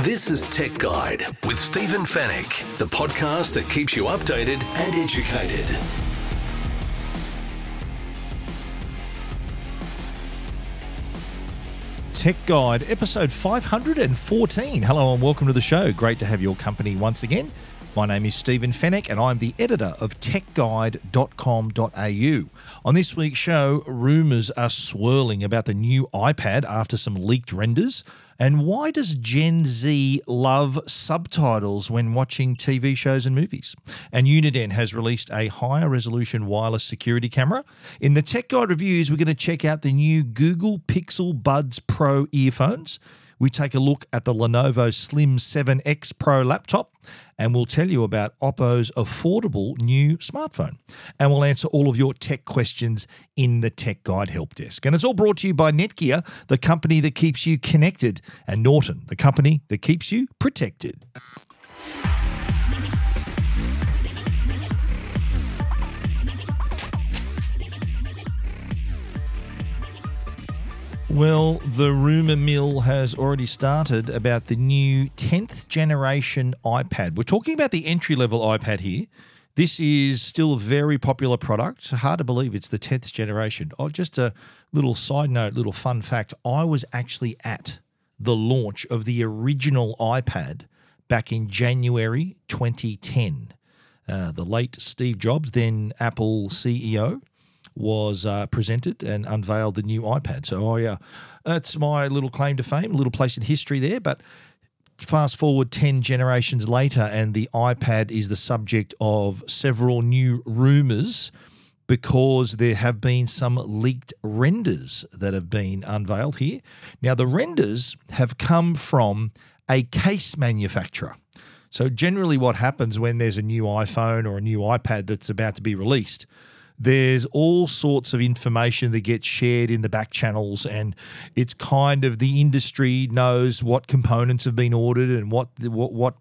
This is Tech Guide with Stephen Fenech, the podcast that keeps you updated and educated. Tech Guide, episode 514. Hello and welcome to the show. Great to have your company once again. My name is Stephen Fenech and I'm the editor of techguide.com.au. On this week's show, rumours are swirling about the new iPad after some leaked renders. And why does Gen Z love subtitles when watching TV shows and movies? And Uniden has released a higher resolution wireless security camera. In the Tech Guide reviews, we're going to check out the new Google Pixel Buds Pro earphones. We take a look at the Lenovo Slim 7 Pro X laptop, and we'll tell you about Oppo's affordable new smartphone. And we'll answer all of your tech questions in the Tech Guide Help Desk. And it's all brought to you by Netgear, the company that keeps you connected, and Norton, the company that keeps you protected. Well, the rumour mill has already started about the new 10th generation iPad. We're talking about the entry-level iPad here. This is still a very popular product. Hard to believe it's the 10th generation. Oh, just a little side note, little fun fact. I was actually at the launch of the original iPad back in January 2010. The late Steve Jobs, then Apple CEO, was presented and unveiled the new iPad. So, oh yeah, that's my little claim to fame, a little place in history there. But fast forward 10 generations later and the iPad is the subject of several new rumours because there have been some leaked renders that have been unveiled here. Now, the renders have come from a case manufacturer. So generally what happens when there's a new iPhone or a new iPad that's about to be released, there's all sorts of information that gets shared in the back channels, and it's kind of the industry knows what components have been ordered and what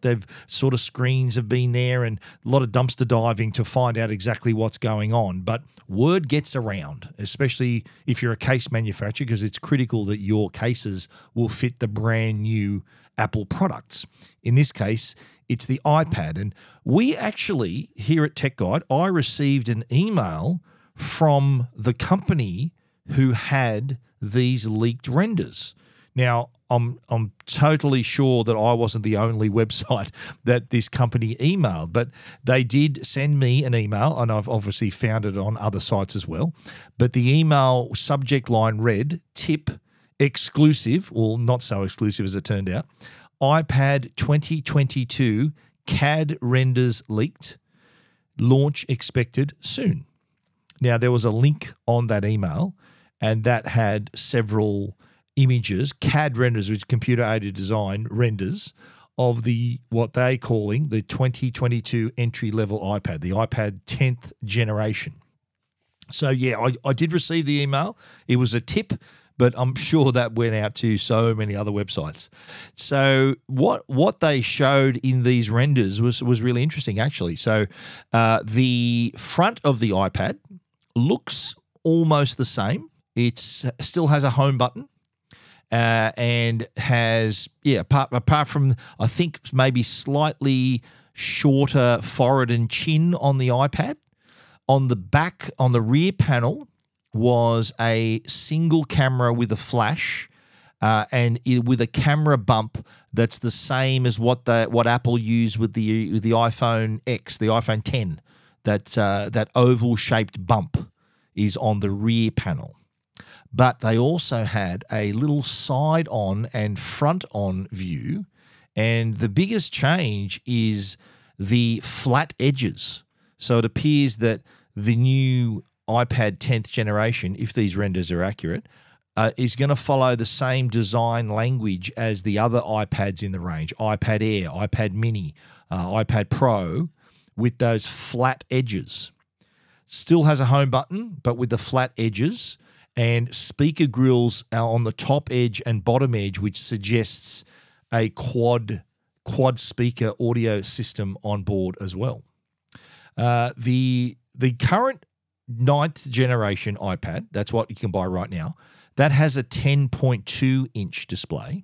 they've sort of screens have been there, and a lot of dumpster diving to find out exactly what's going on. But word gets around, especially if you're a case manufacturer, because it's critical that your cases will fit the brand new Apple products. In this case, it's the iPad. And we actually, here at Tech Guide, I received an email from the company who had these leaked renders. Now, I'm totally sure that I wasn't the only website that this company emailed, but they did send me an email, and I've obviously found it on other sites as well. But the email subject line read, tip, exclusive, or not so exclusive as it turned out, iPad 2022 CAD renders leaked. Launch expected soon. Now, there was a link on that email, and that had several images, CAD renders, which is computer-aided design renders, of the what they're calling the 2022 entry-level iPad, the iPad 10th generation. So, yeah, I did receive the email. It was a tip, but I'm sure that went out to so many other websites. So what they showed in these renders was really interesting, actually. So the front of the iPad looks almost the same. It still has a home button and has, apart from I think maybe slightly shorter forehead and chin on the iPad. On the back, on the rear panel, was a single camera with a flash and with a camera bump that's the same as what Apple used with the iPhone X, the iPhone 10. That oval-shaped bump is on the rear panel. But they also had a little side-on and front-on view, and the biggest change is the flat edges. So it appears that the new iPad 10th generation, if these renders are accurate, is going to follow the same design language as the other iPads in the range, iPad Air, iPad Mini, iPad Pro, with those flat edges. Still has a home button, but with the flat edges, and speaker grills are on the top edge and bottom edge, which suggests a quad speaker audio system on board as well. The current 9th generation iPad, that's what you can buy right now, That has a 10.2-inch display.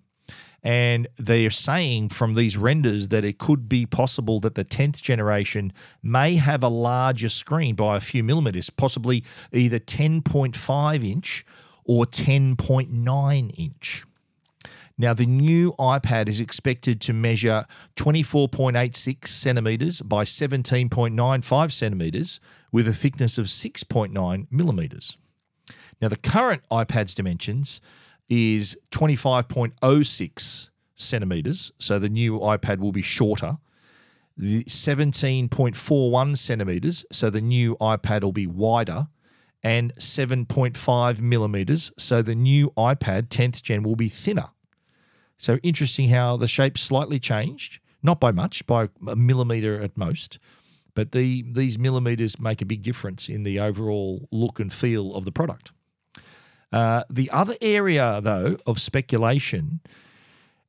And they're saying from these renders that it could be possible that the 10th generation may have a larger screen by a few millimeters, possibly either 10.5-inch or 10.9-inch. Now, the new iPad is expected to measure 24.86 centimetres by 17.95 centimetres with a thickness of 6.9 millimetres. Now, the current iPad's dimensions is 25.06 centimetres, so the new iPad will be shorter. The 17.41 centimetres, so the new iPad will be wider. And 7.5 millimetres, so the new iPad 10th gen will be thinner. So interesting how the shape slightly changed, not by much, by a millimetre at most, but these millimetres make a big difference in the overall look and feel of the product. The other area, though, of speculation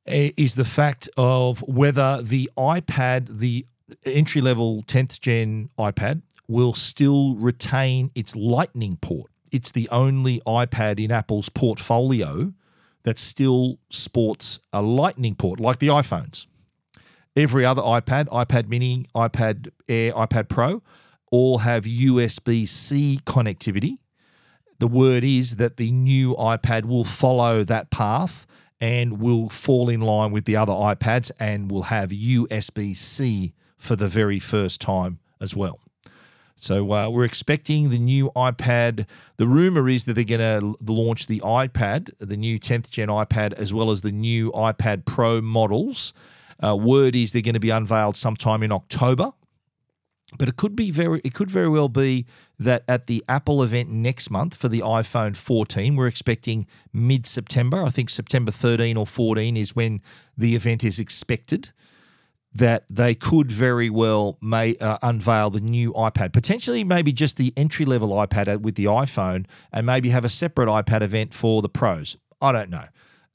is the fact of whether the iPad, the entry-level 10th gen iPad, will still retain its Lightning port. It's the only iPad in Apple's portfolio that still sports a Lightning port, like the iPhones. Every other iPad, iPad Mini, iPad Air, iPad Pro, all have USB-C connectivity. The word is that the new iPad will follow that path and will fall in line with the other iPads and will have USB-C for the very first time as well. So we're expecting the new iPad. The rumor is that they're going to launch the iPad, the new 10th gen iPad, as well as the new iPad Pro models. Word is they're going to be unveiled sometime in October, but it could very well be that at the Apple event next month for the iPhone 14, we're expecting mid-September. I think September 13 or 14 is when the event is expected, that they could very well unveil the new iPad, potentially maybe just the entry-level iPad with the iPhone, and maybe have a separate iPad event for the pros. I don't know.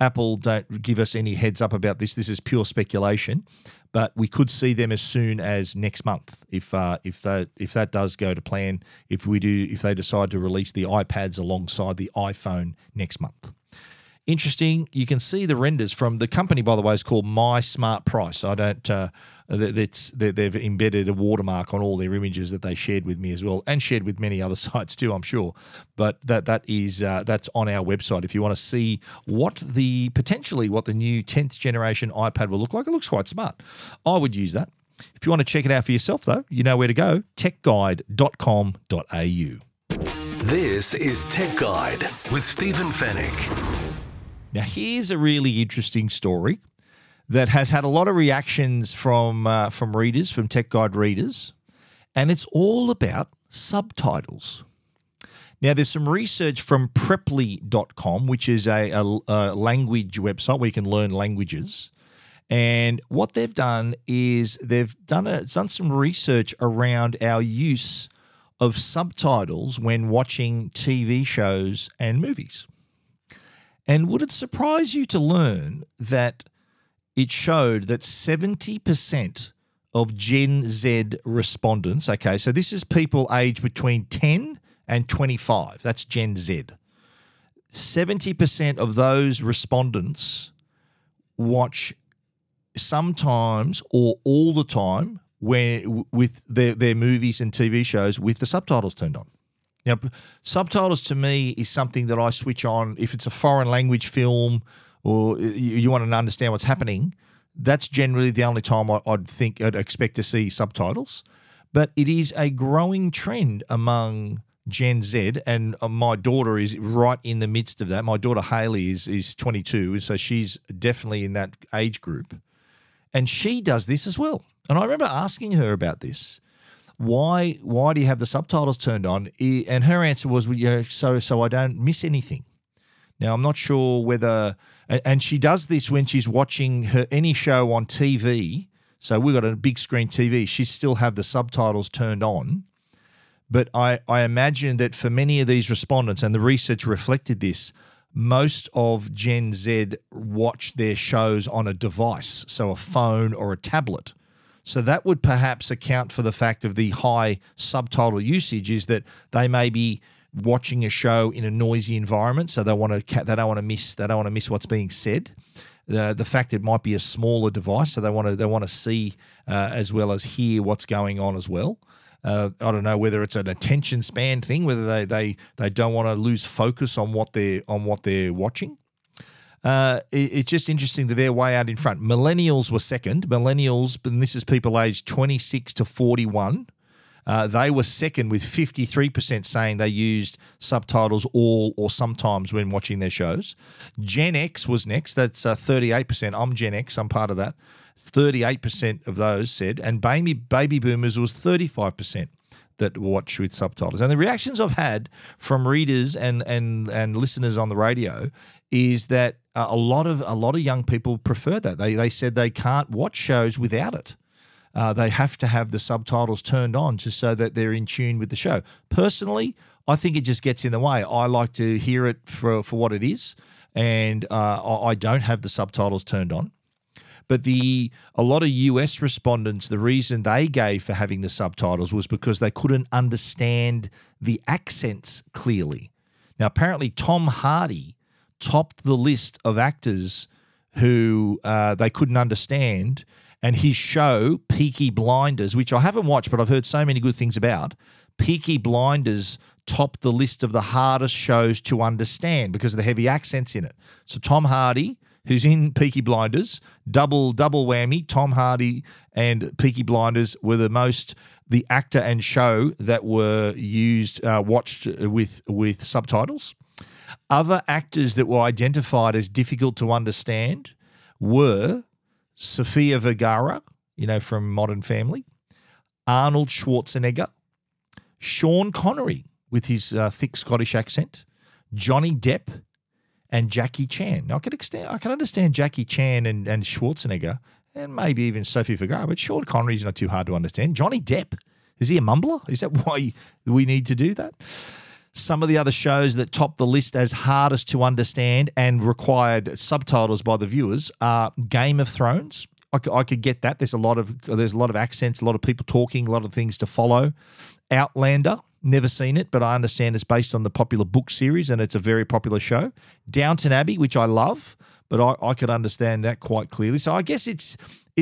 Apple don't give us any heads up about this. This is pure speculation, but we could see them as soon as next month if that does go to plan, if they decide to release the iPads alongside the iPhone next month. Interesting. You can see the renders from the company, by the way, is called My Smart Price. I don't. They've embedded a watermark on all their images that they shared with me as well, and shared with many other sites too, I'm sure. But that's on our website if you want to see what the new 10th generation iPad will look like. It looks quite smart. I would use that. If you want to check it out for yourself, though, you know where to go: techguide.com.au. This is Tech Guide with Stephen Fenech. Now, here's a really interesting story that has had a lot of reactions from readers, from Tech Guide readers, and it's all about subtitles. Now, there's some research from Preply.com, which is a language website where you can learn languages. And what they've done is they've done some research around our use of subtitles when watching TV shows and movies. And would it surprise you to learn that it showed that 70% of Gen Z respondents, okay, so this is people aged between 10 and 25, that's Gen Z. 70% of those respondents watch sometimes or all the time with their movies and TV shows with the subtitles turned on. Now, subtitles to me is something that I switch on if it's a foreign language film or you want to understand what's happening. That's generally the only time I'd expect to see subtitles. But it is a growing trend among Gen Z, and my daughter is right in the midst of that. My daughter Hayley is 22, so she's definitely in that age group. And she does this as well. And I remember asking her about this. Why do you have the subtitles turned on? And her answer was, well, yeah, so I don't miss anything. Now, I'm not sure whether – and she does this when she's watching any show on TV. So we've got a big screen TV. She still have the subtitles turned on. But I imagine that for many of these respondents, and the research reflected this, most of Gen Z watch their shows on a device, so a phone or a tablet. So that would perhaps account for the fact of the high subtitle usage is that they may be watching a show in a noisy environment, so they don't want to miss what's being said. The fact it might be a smaller device, so they want to see as well as hear what's going on as well. I don't know whether it's an attention span thing, whether they don't want to lose focus on what they're watching. It's just interesting that they're way out in front. Millennials were second. Millennials, and this is people aged 26 to 41, they were second with 53% saying they used subtitles all or sometimes when watching their shows. Gen X was next. That's 38%. I'm Gen X. I'm part of that. 38% of those said, and Baby Boomers was 35% that watch with subtitles. And the reactions I've had from readers and listeners on the radio is that a lot of young people prefer that. They said they can't watch shows without it. They have to have the subtitles turned on just so that they're in tune with the show. Personally, I think it just gets in the way. I like to hear it for what it is, and I don't have the subtitles turned on. But a lot of US respondents, the reason they gave for having the subtitles was because they couldn't understand the accents clearly. Now, apparently Tom Hardy topped the list of actors who they couldn't understand, and his show, Peaky Blinders, which I haven't watched but I've heard so many good things about, Peaky Blinders topped the list of the hardest shows to understand because of the heavy accents in it. So Tom Hardy, who's in Peaky Blinders, double whammy, Tom Hardy and Peaky Blinders were the actor and show that were watched with subtitles. Other actors that were identified as difficult to understand were Sofía Vergara, from Modern Family, Arnold Schwarzenegger, Sean Connery with his thick Scottish accent, Johnny Depp, and Jackie Chan. Now, I can understand Jackie Chan and Schwarzenegger and maybe even Sofía Vergara, but Sean Connery's not too hard to understand. Johnny Depp, is he a mumbler? Is that why we need to do that? Some of the other shows that top the list as hardest to understand and required subtitles by the viewers are Game of Thrones. I could get that. There's a lot of accents, a lot of people talking, a lot of things to follow. Outlander. Never seen it, but I understand it's based on the popular book series and it's a very popular show. Downton Abbey, which I love, but I could understand that quite clearly. So I guess it's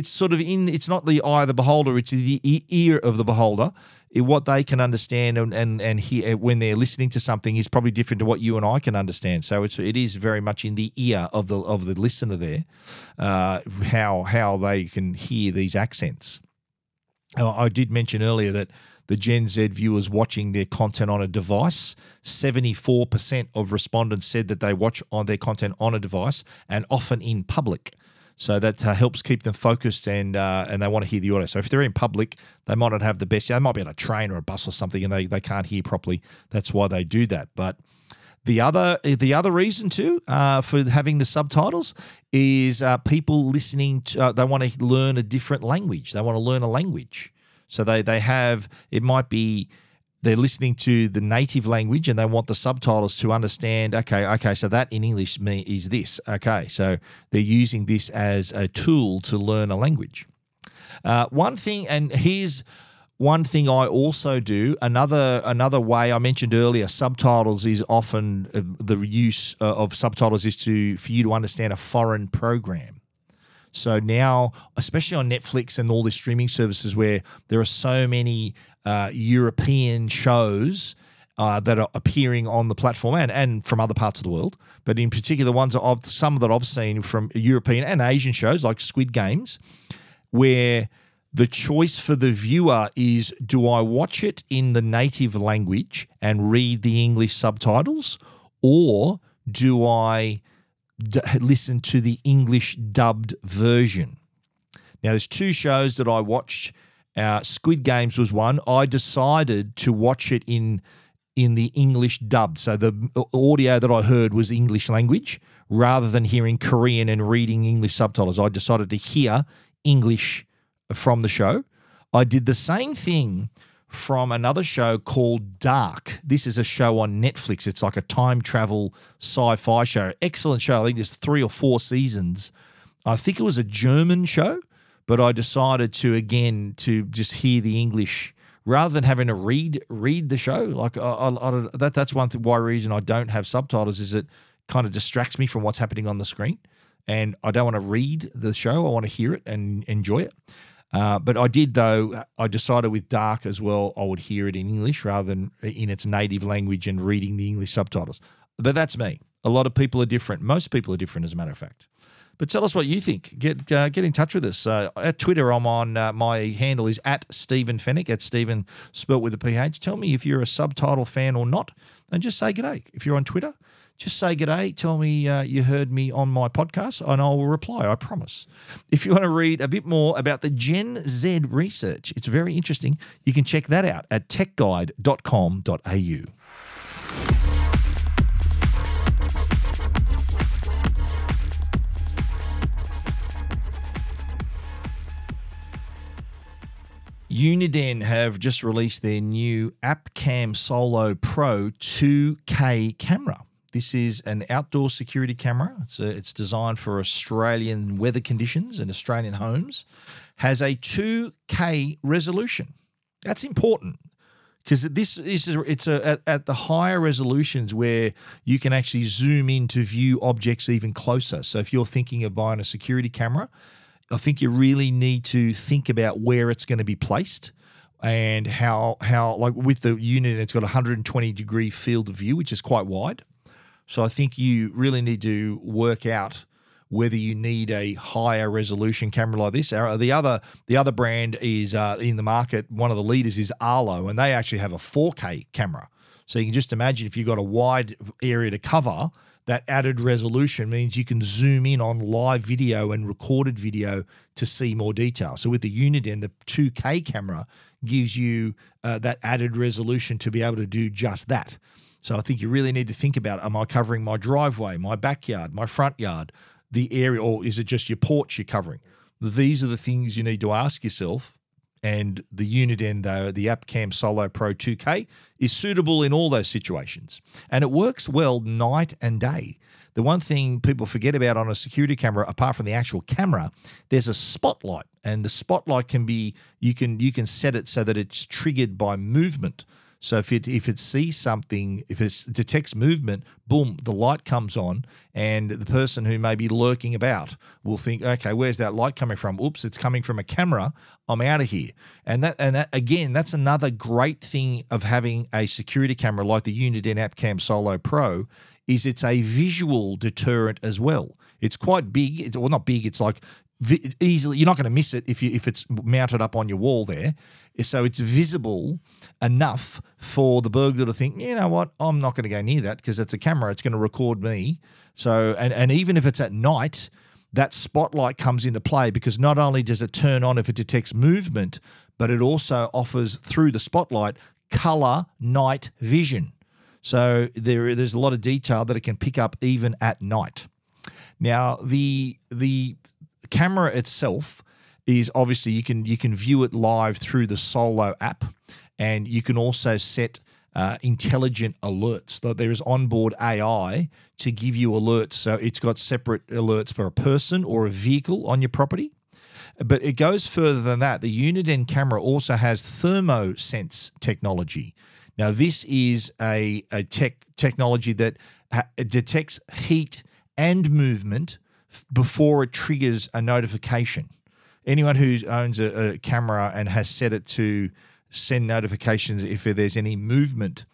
sort of it's not the eye of the beholder, it's the ear of the beholder. What they can understand and hear when they're listening to something is probably different to what you and I can understand. So it is very much in the ear of the listener there, how they can hear these accents. I did mention earlier that the Gen Z viewers watching their content on a device, 74% of respondents said that they watch on their content on a device and often in public. So that helps keep them focused and they want to hear the audio. So if they're in public, they might not have the best. They might be on a train or a bus or something and they can't hear properly. That's why they do that. But the other reason too for having the subtitles is people listening to they want to learn a different language. They want to learn a language. So they have – it might be they're listening to the native language and they want the subtitles to understand, okay, so that in English is this. Okay, so they're using this as a tool to learn a language. One thing – and here's one thing I also do. Another way I mentioned earlier, subtitles is often the use of subtitles is for you to understand a foreign program. So now, especially on Netflix and all the streaming services where there are so many European shows that are appearing on the platform and from other parts of the world, but in particular some that I've seen from European and Asian shows like Squid Games, where the choice for the viewer is, do I watch it in the native language and read the English subtitles, or do I listen to the English dubbed version? Now, there's two shows that I watched. Squid Games was one. I decided to watch it in the English dubbed. So the audio that I heard was English language rather than hearing Korean and reading English subtitles. I decided to hear English from the show. I did the same thing from another show called Dark. This is a show on Netflix. It's like a time travel sci-fi show. Excellent show. I think there's 3 or 4 seasons. I think it was a German show, but I decided to just hear the English rather than having to read the show. Like that's one why reason I don't have subtitles is it kind of distracts me from what's happening on the screen, and I don't want to read the show. I want to hear it and enjoy it. But I did, though, I decided with Dark as well, I would hear it in English rather than in its native language and reading the English subtitles. But that's me. A lot of people are different. Most people are different, as a matter of fact. But tell us what you think. Get in touch with us. At Twitter, I'm on my handle is at Stephen Fenech, at Stephen spelt with a PH. Tell me if you're a subtitle fan or not, and just say g'day. If you're on Twitter, just say g'day. Tell me you heard me on my podcast, and I will reply, I promise. If you want to read a bit more about the Gen Z research, it's very interesting. You can check that out at techguide.com.au. Uniden have just released their new AppCam Solo Pro 2K camera. This is an outdoor security camera. It's designed for Australian weather conditions and Australian homes. Has a 2K resolution. That's important because it's at the higher resolutions where you can actually zoom in to view objects even closer. So if you're thinking of buying a security camera, I think you really need to think about where it's going to be placed and how like with the unit, it's got 120 degree field of view, which is quite wide. So I think you really need to work out whether you need a higher resolution camera like this. The other brand is in the market, one of the leaders is Arlo, and they actually have a 4K camera. So you can just imagine if you've got a wide area to cover, that added resolution means you can zoom in on live video and recorded video to see more detail. So with the Uniden, the 2K camera gives you that added resolution to be able to do just that. So I think you really need to think about, am I covering my driveway, my backyard, my front yard, the area, or is it just your porch you're covering? These are the things you need to ask yourself. And the Uniden, though, the AppCam Solo Pro 2K, is suitable in all those situations. And it works well night and day. The one thing people forget about on a security camera, apart from the actual camera, there's a spotlight. And the spotlight can be, you can set it so that it's triggered by movement. So if it sees something, if it detects movement, boom, the light comes on, and the person who may be lurking about will think, okay, where's that light coming from? Oops, it's coming from a camera. I'm out of here. And that again, that's another great thing of having a security camera like the Uniden AppCam Solo Pro is it's a visual deterrent as well. It's quite big. Well, not big. It's like easily, you're not going to miss it if it's mounted up on your wall there. So it's visible enough for the burglar to think, you know what, I'm not going to go near that because it's a camera. It's going to record me. So and even if it's at night, that spotlight comes into play because not only does it turn on if it detects movement, but it also offers through the spotlight color night vision. So there's a lot of detail that it can pick up even at night. Now the camera itself is obviously you can view it live through the Solo app, and you can also set intelligent alerts. There is onboard AI to give you alerts. So it's got separate alerts for a person or a vehicle on your property. But it goes further than that. The Uniden camera also has ThermoSense technology. Now this is a technology that detects heat and movement before it triggers a notification. Anyone who owns a camera and has set it to send notifications if there's any movement,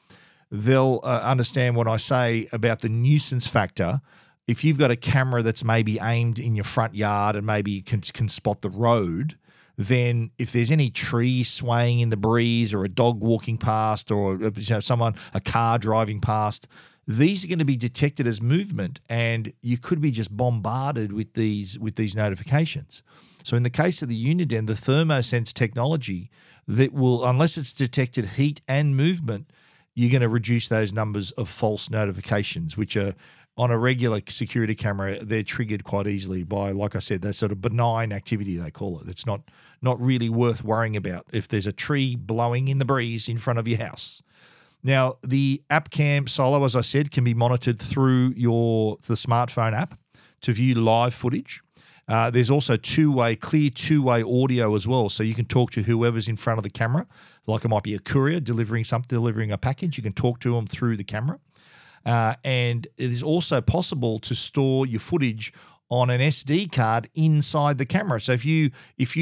they'll understand what I say about the nuisance factor. If you've got a camera that's maybe aimed in your front yard and maybe can spot the road, then if there's any tree swaying in the breeze or a dog walking past or a car driving past, these are going to be detected as movement, and you could be just bombarded with these notifications. So in the case of the Uniden, the ThermoSense technology that will, unless it's detected heat and movement, you're going to reduce those numbers of false notifications, which are on a regular security camera, they're triggered quite easily by, like I said, that sort of benign activity, they call it. It's not really worth worrying about if there's a tree blowing in the breeze in front of your house. Now, the AppCam Solo, as I said, can be monitored through the smartphone app to view live footage. There's also clear two-way audio as well. So you can talk to whoever's in front of the camera. Like it might be a courier delivering a package. You can talk to them through the camera. And it is also possible to store your footage on an SD card inside the camera. So if you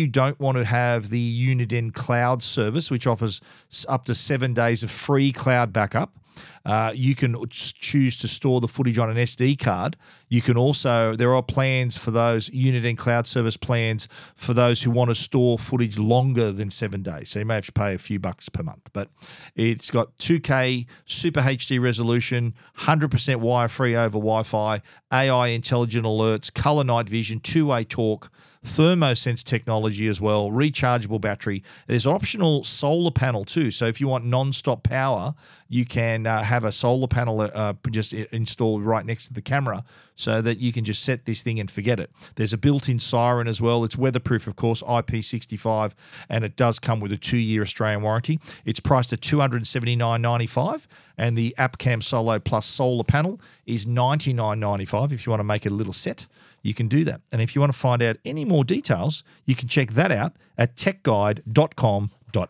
don't want to have the Uniden cloud service, which offers up to 7 days of free cloud backup, you can choose to store the footage on an SD card. You can also, there are plans for those Uniden cloud service plans for those who want to store footage longer than 7 days. So you may have to pay a few bucks per month, but it's got 2K super HD resolution, 100% wire-free over Wi-Fi, AI intelligent alerts, color night vision, two-way talk, ThermoSense technology as well, rechargeable battery. There's optional solar panel too. So if you want non-stop power, you can have a solar panel just installed right next to the camera so that you can just set this thing and forget it. There's a built-in siren as well. It's weatherproof, of course, IP65, and it does come with a 2-year Australian warranty. It's priced at $279.95, and the AppCam Solo Plus solar panel is $99.95. If you want to make it a little set, you can do that. And if you want to find out any more details, you can check that out at techguide.com.au.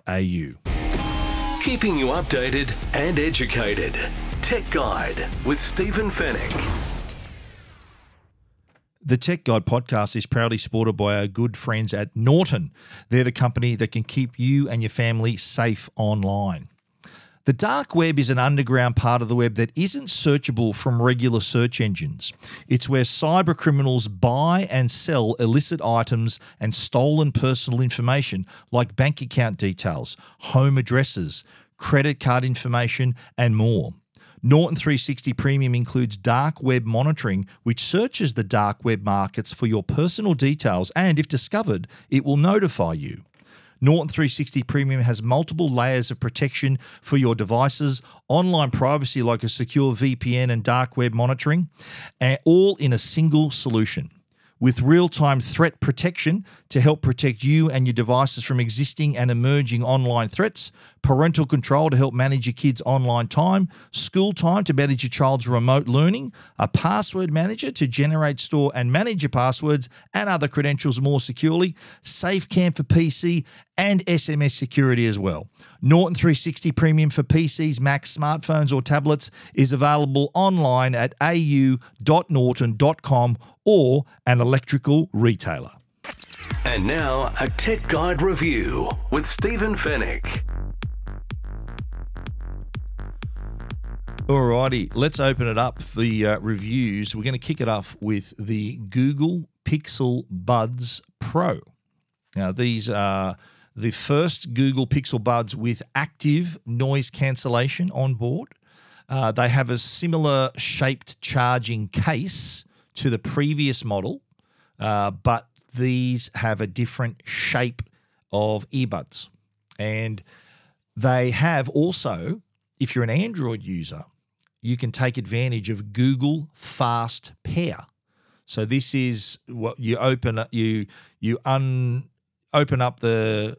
Keeping you updated and educated. Tech Guide with Stephen Fenech. The Tech Guide podcast is proudly supported by our good friends at Norton. They're the company that can keep you and your family safe online. The dark web is an underground part of the web that isn't searchable from regular search engines. It's where cyber criminals buy and sell illicit items and stolen personal information like bank account details, home addresses, credit card information, and more. Norton 360 Premium includes dark web monitoring, which searches the dark web markets for your personal details, and if discovered, it will notify you. Norton 360 Premium has multiple layers of protection for your devices, online privacy like a secure VPN and dark web monitoring, and all in a single solution. With real-time threat protection to help protect you and your devices from existing and emerging online threats, parental control to help manage your kids' online time, school time to manage your child's remote learning, a password manager to generate, store, and manage your passwords and other credentials more securely, SafeCam for PC, and SMS security as well. Norton 360 Premium for PCs, Macs, smartphones, or tablets is available online at au.norton.com or an electrical retailer. And now, a Tech Guide review with Stephen Fenech. Alrighty, let's open it up for the reviews. We're going to kick it off with the Google Pixel Buds Pro. Now, these are the first Google Pixel Buds with active noise cancellation on board. They have a similar shaped charging case to the previous model, but these have a different shape of earbuds. And they have also, if you're an Android user, you can take advantage of Google Fast Pair. So this is what you open up, you open up the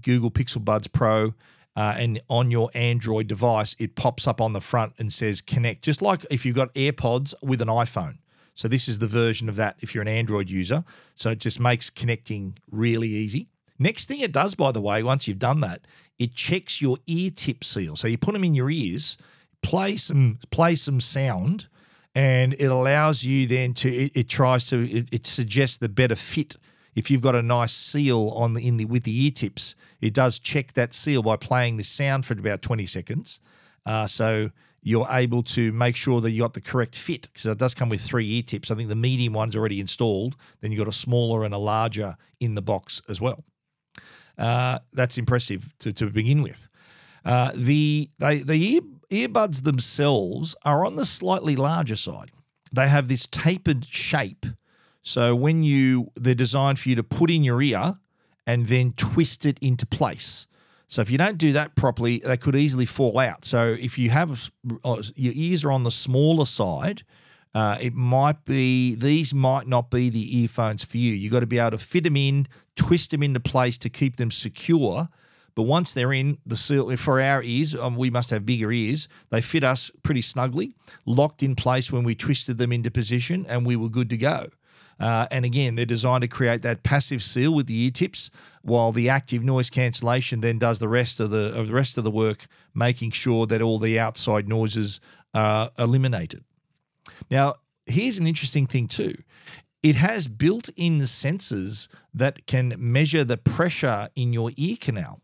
Google Pixel Buds Pro, and on your Android device, it pops up on the front and says connect, just like if you've got AirPods with an iPhone. So this is the version of that if you're an Android user. So it just makes connecting really easy. Next thing it does, by the way, once you've done that, it checks your ear tip seal. So you put them in your ears, play some sound, and it allows you then to, it suggests the better fit. If you've got a nice seal with the ear tips, it does check that seal by playing the sound for about 20 seconds. So you're able to make sure that you got the correct fit, because it does come with 3 ear tips. I think the medium one's already installed. Then you've got a smaller and a larger in the box as well. That's impressive to begin with. The earbuds themselves are on the slightly larger side. They have this tapered shape. So they're designed for you to put in your ear and then twist it into place. So if you don't do that properly, they could easily fall out. So if you have your ears are on the smaller side, these might not be the earphones for you. You got to be able to fit them in, twist them into place to keep them secure. But once they're in the seal, for our ears, we must have bigger ears. They fit us pretty snugly, locked in place when we twisted them into position, and we were good to go. And again, they're designed to create that passive seal with the ear tips, while the active noise cancellation then does the rest of the work, making sure that all the outside noises are eliminated. Now, here's an interesting thing too. It has built-in sensors that can measure the pressure in your ear canal.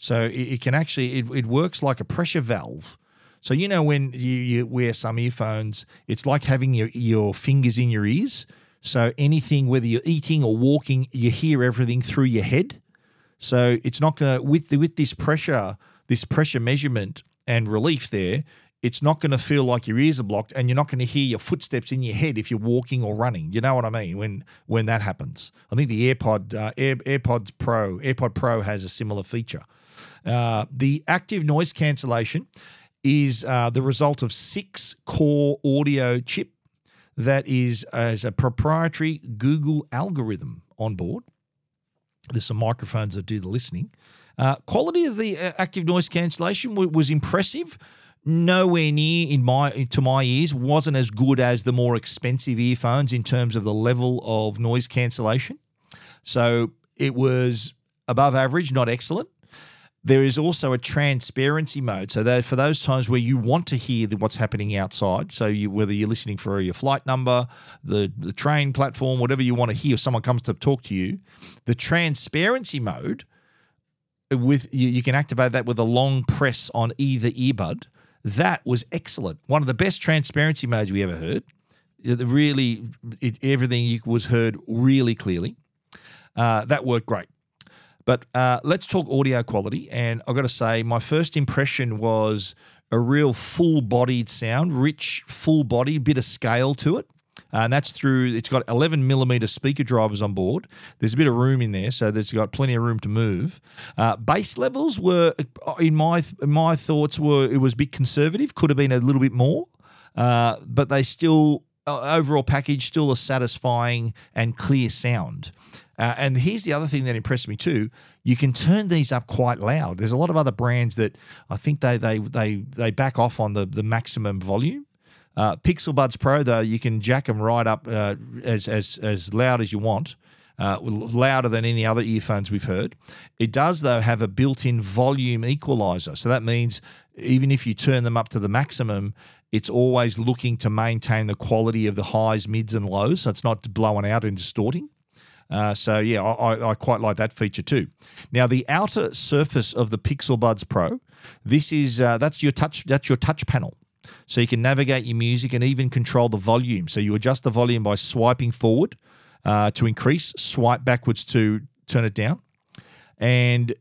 So it can actually, it works like a pressure valve. So you know when you wear some earphones, it's like having your fingers in your ears. So anything, whether you're eating or walking, you hear everything through your head. So it's not going to, with this pressure measurement and relief there, it's not going to feel like your ears are blocked, and you're not going to hear your footsteps in your head if you're walking or running. You know what I mean when that happens. I think the AirPod Pro has a similar feature. The active noise cancellation is the result of 6-core audio chip that is as a proprietary Google algorithm on board. There's some microphones that do the listening. Quality of the active noise cancellation was impressive. Nowhere near to my ears, wasn't as good as the more expensive earphones in terms of the level of noise cancellation. So it was above average, not excellent. There is also a transparency mode. So that for those times where you want to hear what's happening outside, so whether you're listening for your flight number, the train platform, whatever you want to hear, someone comes to talk to you, the transparency mode, with you can activate that with a long press on either earbud. That was excellent. One of the best transparency modes we ever heard. Everything was heard really clearly. That worked great. But let's talk audio quality. And I've got to say, my first impression was a real full-bodied sound, rich, full-bodied, bit of scale to it. And that's it's got 11mm speaker drivers on board. There's a bit of room in there, so it's got plenty of room to move. Bass levels were, in my thoughts, it was a bit conservative, could have been a little bit more, but they still, overall package, still a satisfying and clear sound. And here's the other thing that impressed me too. You can turn these up quite loud. There's a lot of other brands that I think they back off on the maximum volume. Pixel Buds Pro, though, you can jack them right up as loud as you want, louder than any other earphones we've heard. It does, though, have a built-in volume equalizer. So that means even if you turn them up to the maximum, it's always looking to maintain the quality of the highs, mids, and lows, so it's not blowing out and distorting. I quite like that feature too. Now, the outer surface of the Pixel Buds Pro, that's your touch panel. So you can navigate your music and even control the volume. So you adjust the volume by swiping forward to increase, swipe backwards to turn it down. And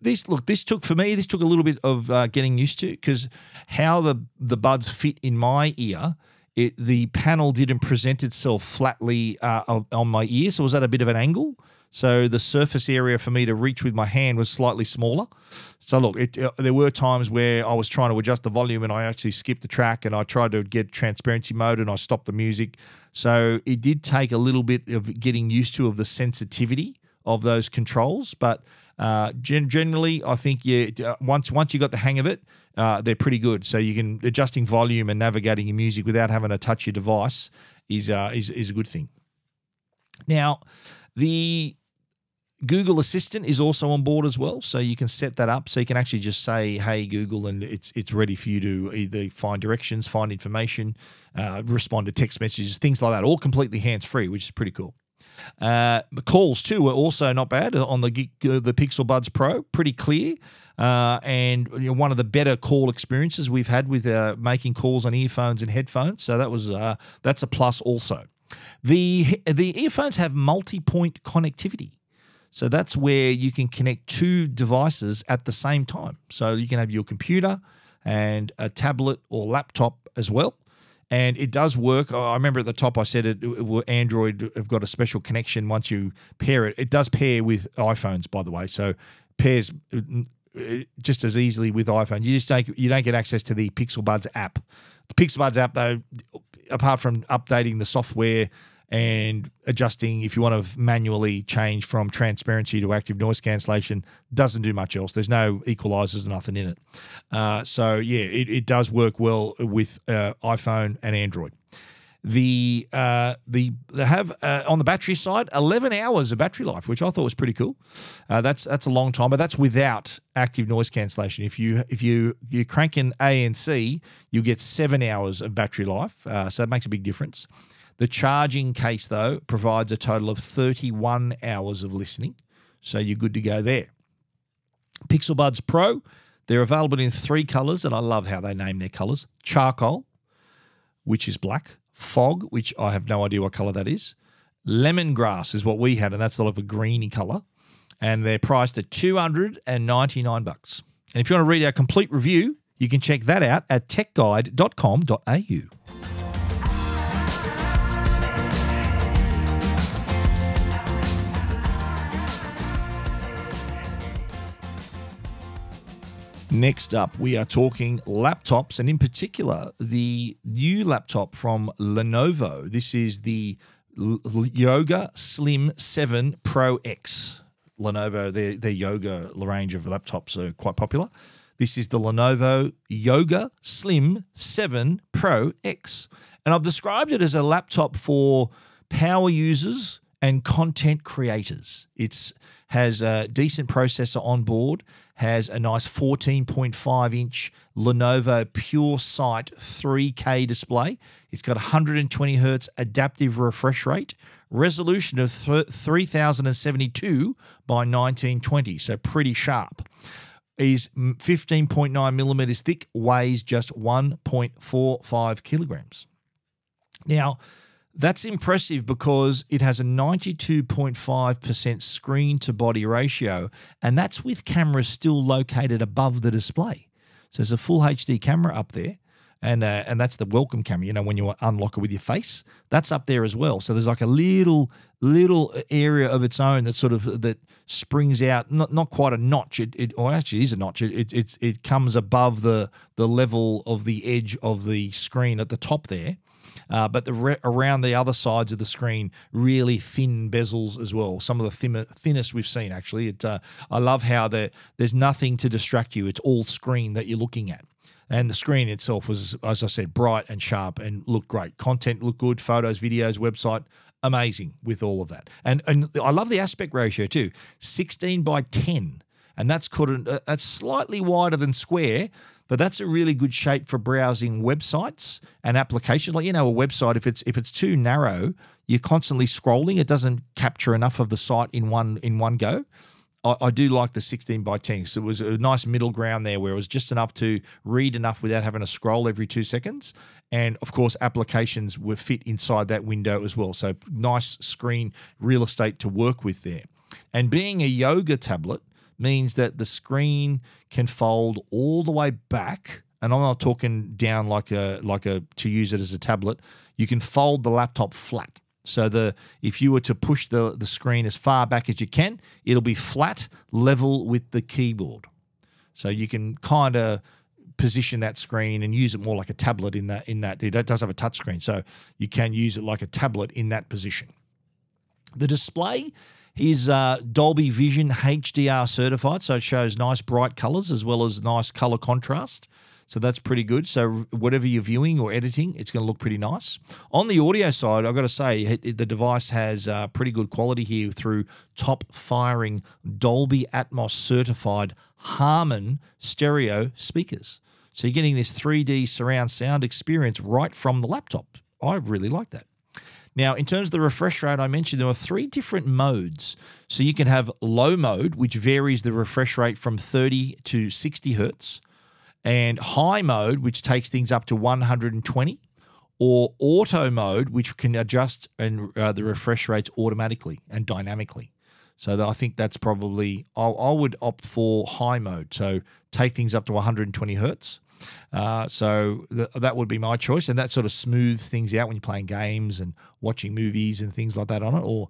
this took a little bit of getting used to, because how the buds fit in my ear, the panel didn't present itself flatly on my ear. So it was at a bit of an angle. So the surface area for me to reach with my hand was slightly smaller. So look, there were times where I was trying to adjust the volume and I actually skipped the track, and I tried to get transparency mode and I stopped the music. So it did take a little bit of getting used to of the sensitivity of those controls. But generally, I think once you got the hang of it, they're pretty good. So you can adjusting volume and navigating your music without having to touch your device is a good thing. Now, the Google Assistant is also on board as well, so you can set that up. So you can actually just say, "Hey Google," and it's ready for you to either find directions, find information, respond to text messages, things like that, all completely hands-free, which is pretty cool. Calls too are also not bad on the Pixel Buds Pro, pretty clear, and one of the better call experiences we've had with making calls on earphones and headphones. So that was that's a plus also. The earphones have multi-point connectivity. So that's where you can connect two devices at the same time. So you can have your computer and a tablet or laptop as well. And it does work. I remember at the top I said Android have got a special connection once you pair it. It does pair with iPhones, by the way. So pairs just as easily with iPhone. You don't get access to the Pixel Buds app. The Pixel Buds app, though, apart from updating the software and adjusting if you want to manually change from transparency to active noise cancellation, doesn't do much else. There's no equalizers, nothing in it. It does work well with iPhone and Android. they have on the battery side 11 hours of battery life, which I thought was pretty cool. That's a long time, but that's without active noise cancellation. If you crank in ANC, you get 7 hours of battery life, so that makes a big difference. The charging case though provides a total of 31 hours of listening, so you're good to go there. Pixel Buds Pro, they're available in three colours, and I love how they name their colours. Charcoal, which is black. Fog, which I have no idea what colour that is. Lemongrass is what we had, and that's sort of a greeny colour. And they're priced at $299. And if you want to read our complete review, you can check that out at techguide.com.au. Next up, we are talking laptops, and in particular, the new laptop from Lenovo. This is the Yoga Slim 7 Pro X. Lenovo, their Yoga range of laptops are quite popular. This is the Lenovo Yoga Slim 7 Pro X. And I've described it as a laptop for power users and content creators. It has a decent processor on board, has a nice 14.5-inch Lenovo PureSight 3K display. It's got 120 hertz adaptive refresh rate, resolution of 3072 by 1920, so pretty sharp. Is 15.9 millimeters thick, weighs just 1.45 kilograms. Now, that's impressive because it has a 92.5% screen-to-body ratio, and that's with cameras still located above the display. So there's a full HD camera up there, and that's the welcome camera, you know, when you unlock it with your face. That's up there as well. So there's like a little area of its own that sort of that springs out, not quite a notch. It actually is a notch. It comes above the level of the edge of the screen at the top there. But around the other sides of the screen, really thin bezels as well. Some of the thinnest we've seen, actually. I love how there's nothing to distract you. It's all screen that you're looking at. And the screen itself was, as I said, bright and sharp and looked great. Content looked good, photos, videos, website, amazing with all of that. And I love the aspect ratio too, 16 by 10. And that's slightly wider than square, but that's a really good shape for browsing websites and applications. Like, you know, a website, if it's too narrow, you're constantly scrolling. It doesn't capture enough of the site in one go. I do like the 16 by 10. So it was a nice middle ground there where it was just enough to read enough without having to scroll every 2 seconds. And, of course, applications were fit inside that window as well. So nice screen real estate to work with there. And being a yoga tablet means that the screen can fold all the way back, and I'm not talking down like a to use it as a tablet. You can fold the laptop flat. So if you were to push the screen as far back as you can, it'll be flat, level with the keyboard. So you can kind of position that screen and use it more like a tablet in that it does have a touch screen, so you can use it like a tablet in that position. The display is Dolby Vision HDR certified, so it shows nice bright colours as well as nice colour contrast. So that's pretty good. So whatever you're viewing or editing, it's going to look pretty nice. On the audio side, I've got to say the device has pretty good quality here through top-firing Dolby Atmos certified Harman stereo speakers. So you're getting this 3D surround sound experience right from the laptop. I really like that. Now, in terms of the refresh rate, I mentioned there are three different modes. So you can have low mode, which varies the refresh rate from 30 to 60 hertz, and high mode, which takes things up to 120, or auto mode, which can adjust the refresh rates automatically and dynamically. So I think that's probably – I would opt for high mode, so take things up to 120 hertz. So that would be my choice, and that sort of smooths things out when you're playing games and watching movies and things like that on it, or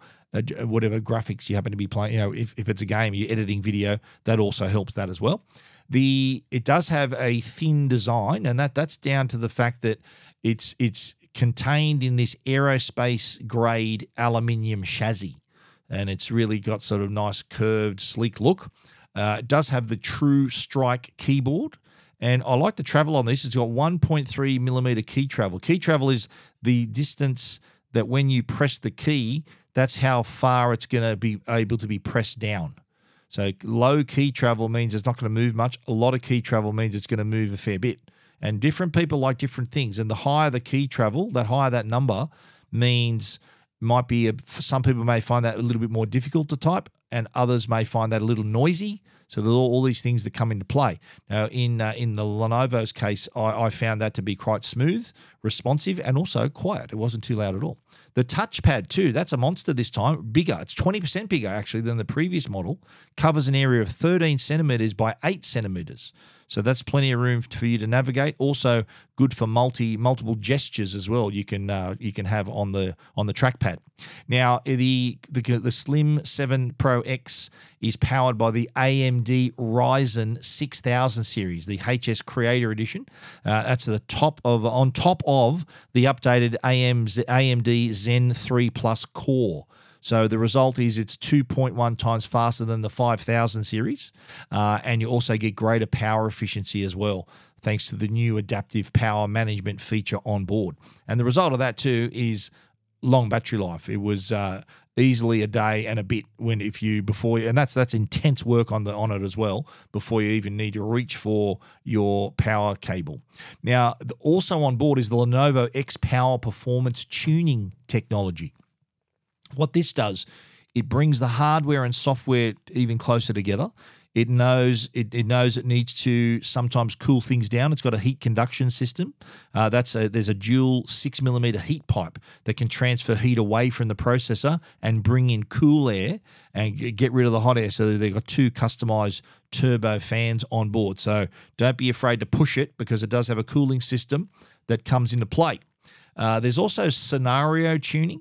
whatever graphics you happen to be playing. You know, if it's a game, you're editing video, that also helps that as well. It does have a thin design, and that's down to the fact that it's contained in this aerospace grade aluminium chassis, and it's really got sort of nice curved, sleek look. It does have the True Strike keyboard. And I like the travel on this. It's got 1.3 millimeter key travel. Key travel is the distance that when you press the key, that's how far it's going to be able to be pressed down. So low key travel means it's not going to move much. A lot of key travel means it's going to move a fair bit. And different people like different things. And the higher the key travel, that higher that number means might be, some people may find that a little bit more difficult to type and others may find that a little noisy. So there's all these things that come into play. Now, in the Lenovo's case, I found that to be quite smooth, responsive, and also quiet. It wasn't too loud at all. The touchpad too, that's a monster this time, bigger. It's 20% bigger, actually, than the previous model. Covers an area of 13 centimetres by 8 centimetres. So that's plenty of room for you to navigate. Also good for multiple gestures as well. You can have on the trackpad. Now the Slim 7 Pro X is powered by the AMD Ryzen 6000 series, the HS Creator Edition. That's on top of the updated AMD Zen 3 Plus core. So the result is it's 2.1 times faster than the 5000 series, and you also get greater power efficiency as well, thanks to the new adaptive power management feature on board. And the result of that too is long battery life. It was easily a day and a bit and that's intense work on it as well before you even need to reach for your power cable. Now, also on board is the Lenovo X Power Performance Tuning technology. What this does, it brings the hardware and software even closer together. It knows it needs to sometimes cool things down. It's got a heat conduction system. There's a dual 6mm heat pipe that can transfer heat away from the processor and bring in cool air and get rid of the hot air. So they've got two customized turbo fans on board. So don't be afraid to push it because it does have a cooling system that comes into play. There's also scenario tuning,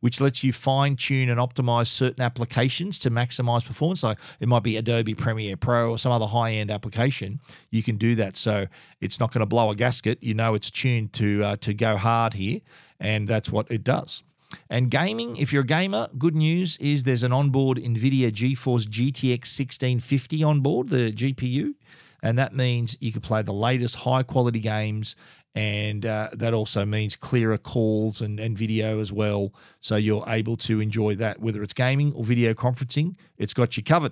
which lets you fine-tune and optimize certain applications to maximize performance. Like it might be Adobe Premiere Pro or some other high-end application. You can do that. So it's not going to blow a gasket. You know it's tuned to go hard here, and that's what it does. And gaming, if you're a gamer, good news is there's an onboard NVIDIA GeForce GTX 1650 onboard, the GPU, and that means you can play the latest high-quality games. And that also means clearer calls and video as well. So you're able to enjoy that, whether it's gaming or video conferencing, it's got you covered.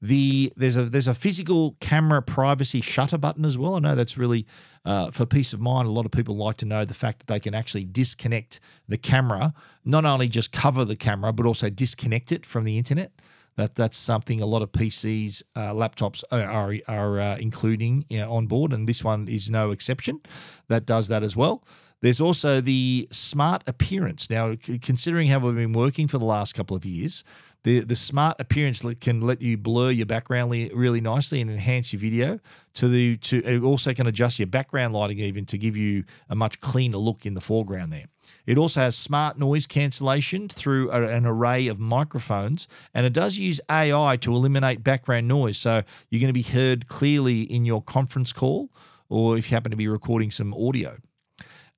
There's a physical camera privacy shutter button as well. I know that's really, for peace of mind, a lot of people like to know the fact that they can actually disconnect the camera, not only just cover the camera, but also disconnect it from the internet. That's something a lot of PCs, laptops are including on board, and this one is no exception. That does that as well. There's also the smart appearance. Now, considering how we've been working for the last couple of years, the smart appearance can let you blur your background really nicely and enhance your video. It also can adjust your background lighting even to give you a much cleaner look in the foreground there. It also has smart noise cancellation through an array of microphones, and it does use AI to eliminate background noise. So you're going to be heard clearly in your conference call or if you happen to be recording some audio.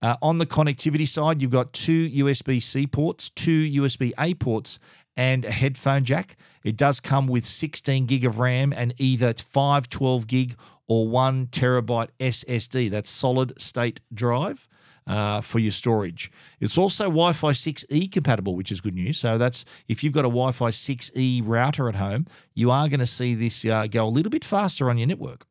On the connectivity side, you've got 2 USB-C ports, 2 USB-A ports, and a headphone jack. It does come with 16 gig of RAM and either 512 gig or 1 terabyte SSD. That's solid state drive. For your storage. It's also Wi-Fi 6E compatible, which is good news. So that's if you've got a Wi-Fi 6E router at home, you are going to see this go a little bit faster on your network.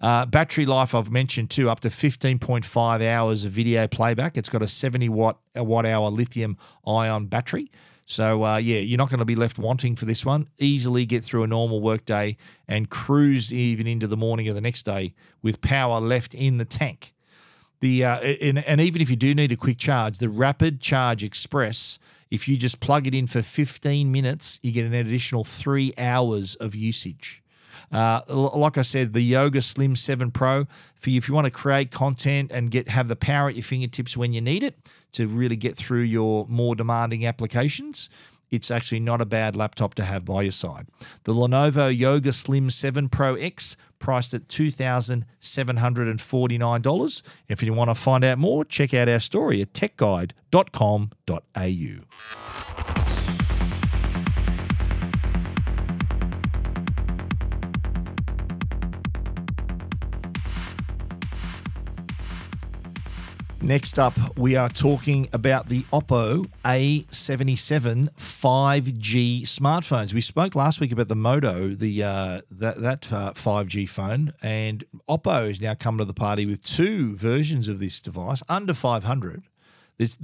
Battery life, I've mentioned too, up to 15.5 hours of video playback. It's got a 70 watt hour lithium ion battery. So, you're not going to be left wanting for this one. Easily get through a normal workday and cruise even into the morning of the next day with power left in the tank. And even if you do need a quick charge, the Rapid Charge Express, if you just plug it in for 15 minutes, you get an additional 3 hours of usage. Like I said, the Yoga Slim 7 Pro, if you want to create content and have the power at your fingertips when you need it to really get through your more demanding applications, it's actually not a bad laptop to have by your side. The Lenovo Yoga Slim 7 Pro X, priced at $2,749. If you want to find out more, check out our story at techguide.com.au. Next up, we are talking about the Oppo A77 5G smartphones. We spoke last week about the Moto, that 5G phone, and Oppo has now come to the party with two versions of this device under 500. There's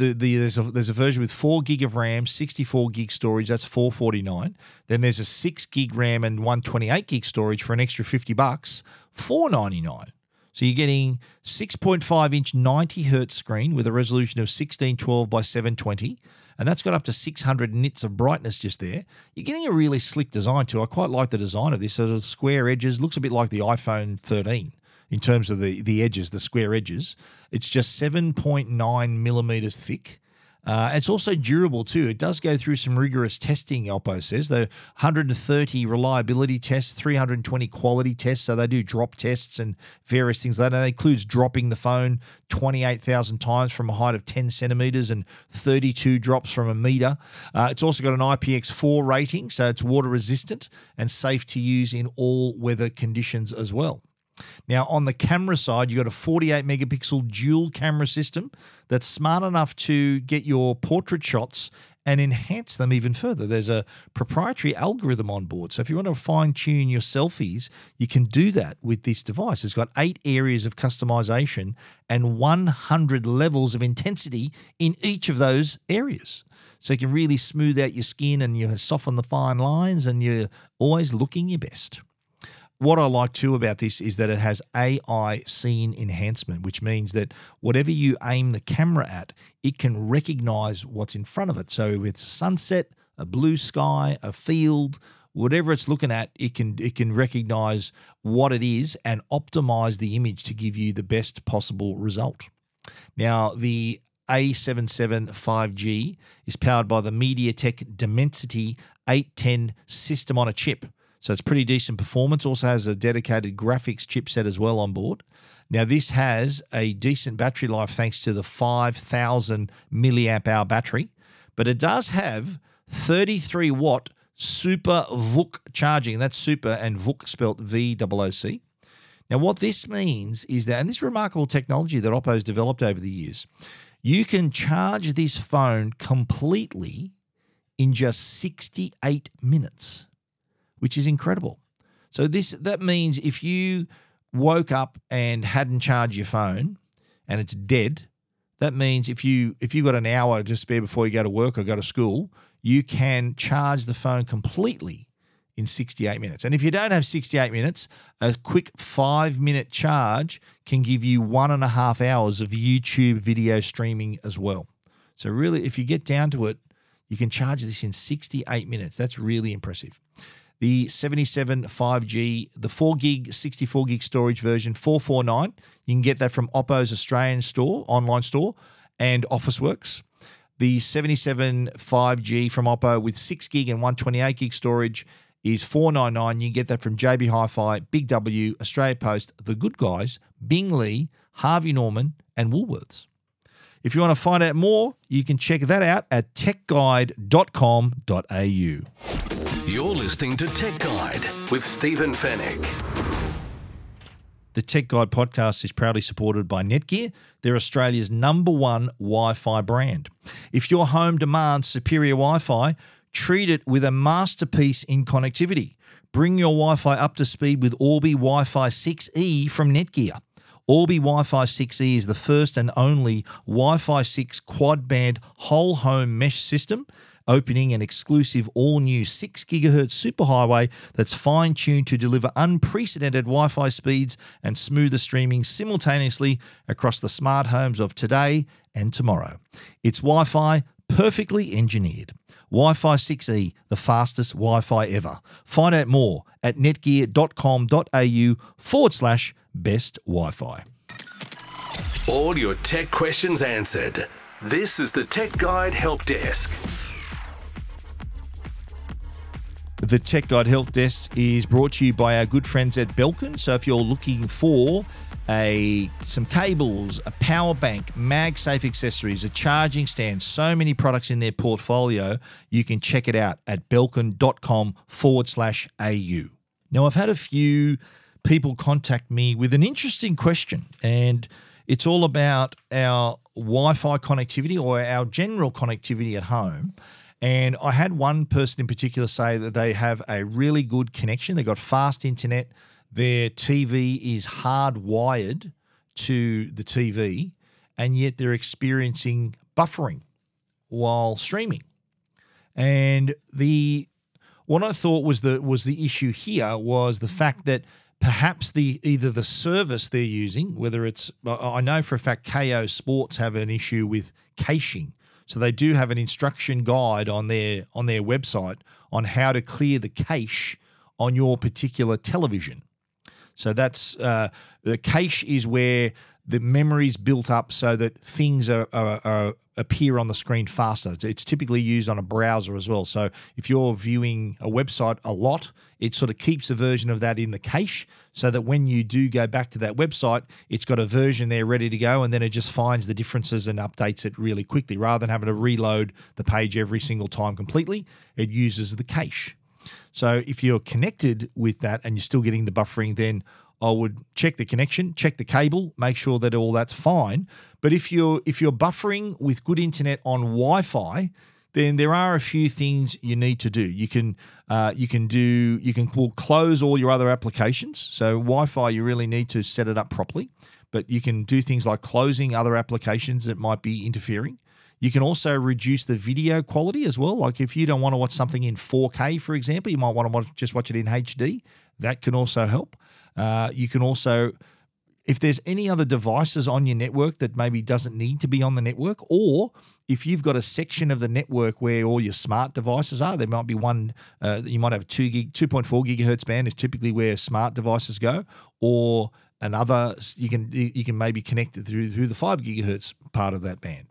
a version with 4 gig of RAM, 64 gig storage, that's $449. Then there's a 6 gig RAM and 128 gig storage for an extra $50, $499. So you're getting 6.5-inch 90-hertz screen with a resolution of 1612 by 720, and that's got up to 600 nits of brightness just there. You're getting a really slick design too. I quite like the design of this. So the square edges, looks a bit like the iPhone 13 in terms of the edges, the square edges. It's just 7.9 millimeters thick. It's also durable too. It does go through some rigorous testing, Oppo says. There are 130 reliability tests, 320 quality tests. So they do drop tests and various things like that. And that includes dropping the phone 28,000 times from a height of 10 centimeters and 32 drops from a meter. It's also got an IPX4 rating, so it's water resistant and safe to use in all weather conditions as well. Now, on the camera side, you've got a 48-megapixel dual camera system that's smart enough to get your portrait shots and enhance them even further. There's a proprietary algorithm on board. So if you want to fine-tune your selfies, you can do that with this device. It's got 8 areas of customization and 100 levels of intensity in each of those areas. So you can really smooth out your skin and you soften the fine lines and you're always looking your best. What I like too about this is that it has AI scene enhancement, which means that whatever you aim the camera at, it can recognize what's in front of it. So if it's a sunset, a blue sky, a field, whatever it's looking at, it can recognize what it is and optimize the image to give you the best possible result. Now, the A77 5G is powered by the MediaTek Dimensity 810 system on a chip. So it's pretty decent performance. Also has a dedicated graphics chipset as well on board. Now, this has a decent battery life thanks to the 5,000 milliamp hour battery, but it does have 33 watt super VOOC charging. That's super and VOOC spelt VOOC. Now, what this means is that, and this remarkable technology that Oppo's developed over the years, you can charge this phone completely in just 68 minutes. Which is incredible. So that means if you woke up and hadn't charged your phone and it's dead, that means if you've got an hour to spare before you go to work or go to school, you can charge the phone completely in 68 minutes. And if you don't have 68 minutes, a quick 5-minute charge can give you 1.5 hours of YouTube video streaming as well. So really, if you get down to it, you can charge this in 68 minutes. That's really impressive. The 77 5G, the 4 gig, 64 gig storage version, $449. You can get that from Oppo's Australian store, online store, and Officeworks. The 77 5G from Oppo with 6 gig and 128 gig storage is $499. You can get that from JB Hi-Fi, Big W, Australia Post, The Good Guys, Bingley, Harvey Norman, and Woolworths. If you want to find out more, you can check that out at techguide.com.au. You're listening to Tech Guide with Stephen Fenech. The Tech Guide podcast is proudly supported by Netgear. They're Australia's #1 Wi-Fi brand. If your home demands superior Wi-Fi, treat it with a masterpiece in connectivity. Bring your Wi-Fi up to speed with Orbi Wi-Fi 6E from Netgear. Orbi Wi-Fi 6E is the first and only Wi-Fi 6 quad-band whole-home mesh system, opening an exclusive all-new 6 GHz superhighway that's fine-tuned to deliver unprecedented Wi-Fi speeds and smoother streaming simultaneously across the smart homes of today and tomorrow. It's Wi-Fi perfectly engineered. Wi-Fi 6E, the fastest Wi-Fi ever. Find out more at netgear.com.au/best Wi-Fi. All your tech questions answered. This is the Tech Guide Help Desk. The Tech Guide Help Desk is brought to you by our good friends at Belkin. So if you're looking for some cables, a power bank, MagSafe accessories, a charging stand, so many products in their portfolio, you can check it out at belkin.com/au. Now, I've had a few people contact me with an interesting question, and It's all about our Wi-Fi connectivity or our general connectivity at home. And I had one person in particular say that they have a really good connection. They've got fast internet. Their TV is hardwired to the TV, and yet they're experiencing buffering while streaming. And the what I thought was the issue here was the fact that perhaps either the service they're using, whether it's – I know for a fact KO Sports have an issue with caching. So they do have an instruction guide on their website on how to clear the cache on your particular television. So that's the cache is where the memory's built up so that things are appear on the screen faster. It's typically used on a browser as well. So if you're viewing a website a lot, it sort of keeps a version of that in the cache so that when you do go back to that website, it's got a version there ready to go, and then it just finds the differences and updates it really quickly. Rather than having to reload the page every single time completely, it uses the cache. So if you're connected with that and you're still getting the buffering, then I would check the connection, check the cable, make sure that all that's fine. But if you're buffering with good internet on Wi-Fi, then there are a few things you need to do. You can close all your other applications. So Wi-Fi, you really need to set it up properly. But you can do things like closing other applications that might be interfering. You can also reduce the video quality as well. Like if you don't want to watch something in 4K, for example, you might want to just watch it in HD. That can also help. You can also, if there's any other devices on your network that maybe doesn't need to be on the network, or if you've got a section of the network where all your smart devices are, there might be one, you might have 2.4 gigahertz band is typically where smart devices go, or another, you can maybe connect it through the 5 gigahertz part of that band.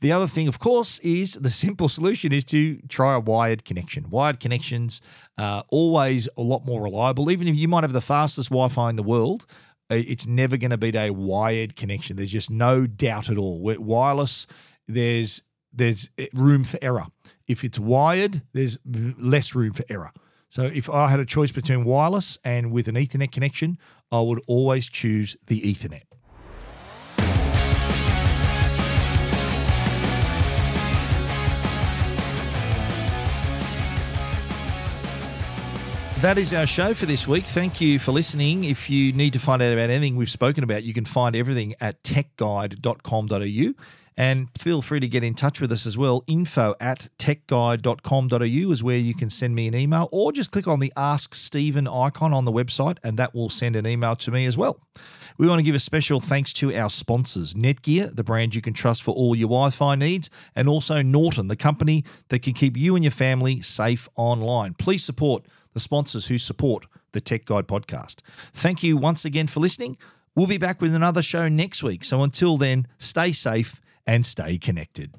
The other thing, of course, is the simple solution is to try a wired connection. Wired connections are always a lot more reliable. Even if you might have the fastest Wi-Fi in the world, it's never going to beat a wired connection. There's just no doubt at all. Wireless, there's room for error. If it's wired, there's less room for error. So if I had a choice between wireless and with an Ethernet connection, I would always choose the Ethernet. That is our show for this week. Thank you for listening. If you need to find out about anything we've spoken about, you can find everything at techguide.com.au. And feel free to get in touch with us as well. info@techguide.com.au is where you can send me an email, or just click on the Ask Stephen icon on the website and that will send an email to me as well. We want to give a special thanks to our sponsors, Netgear, the brand you can trust for all your Wi-Fi needs, and also Norton, the company that can keep you and your family safe online. Please support the sponsors who support the Tech Guide podcast. Thank you once again for listening. We'll be back with another show next week. So until then, stay safe and stay connected.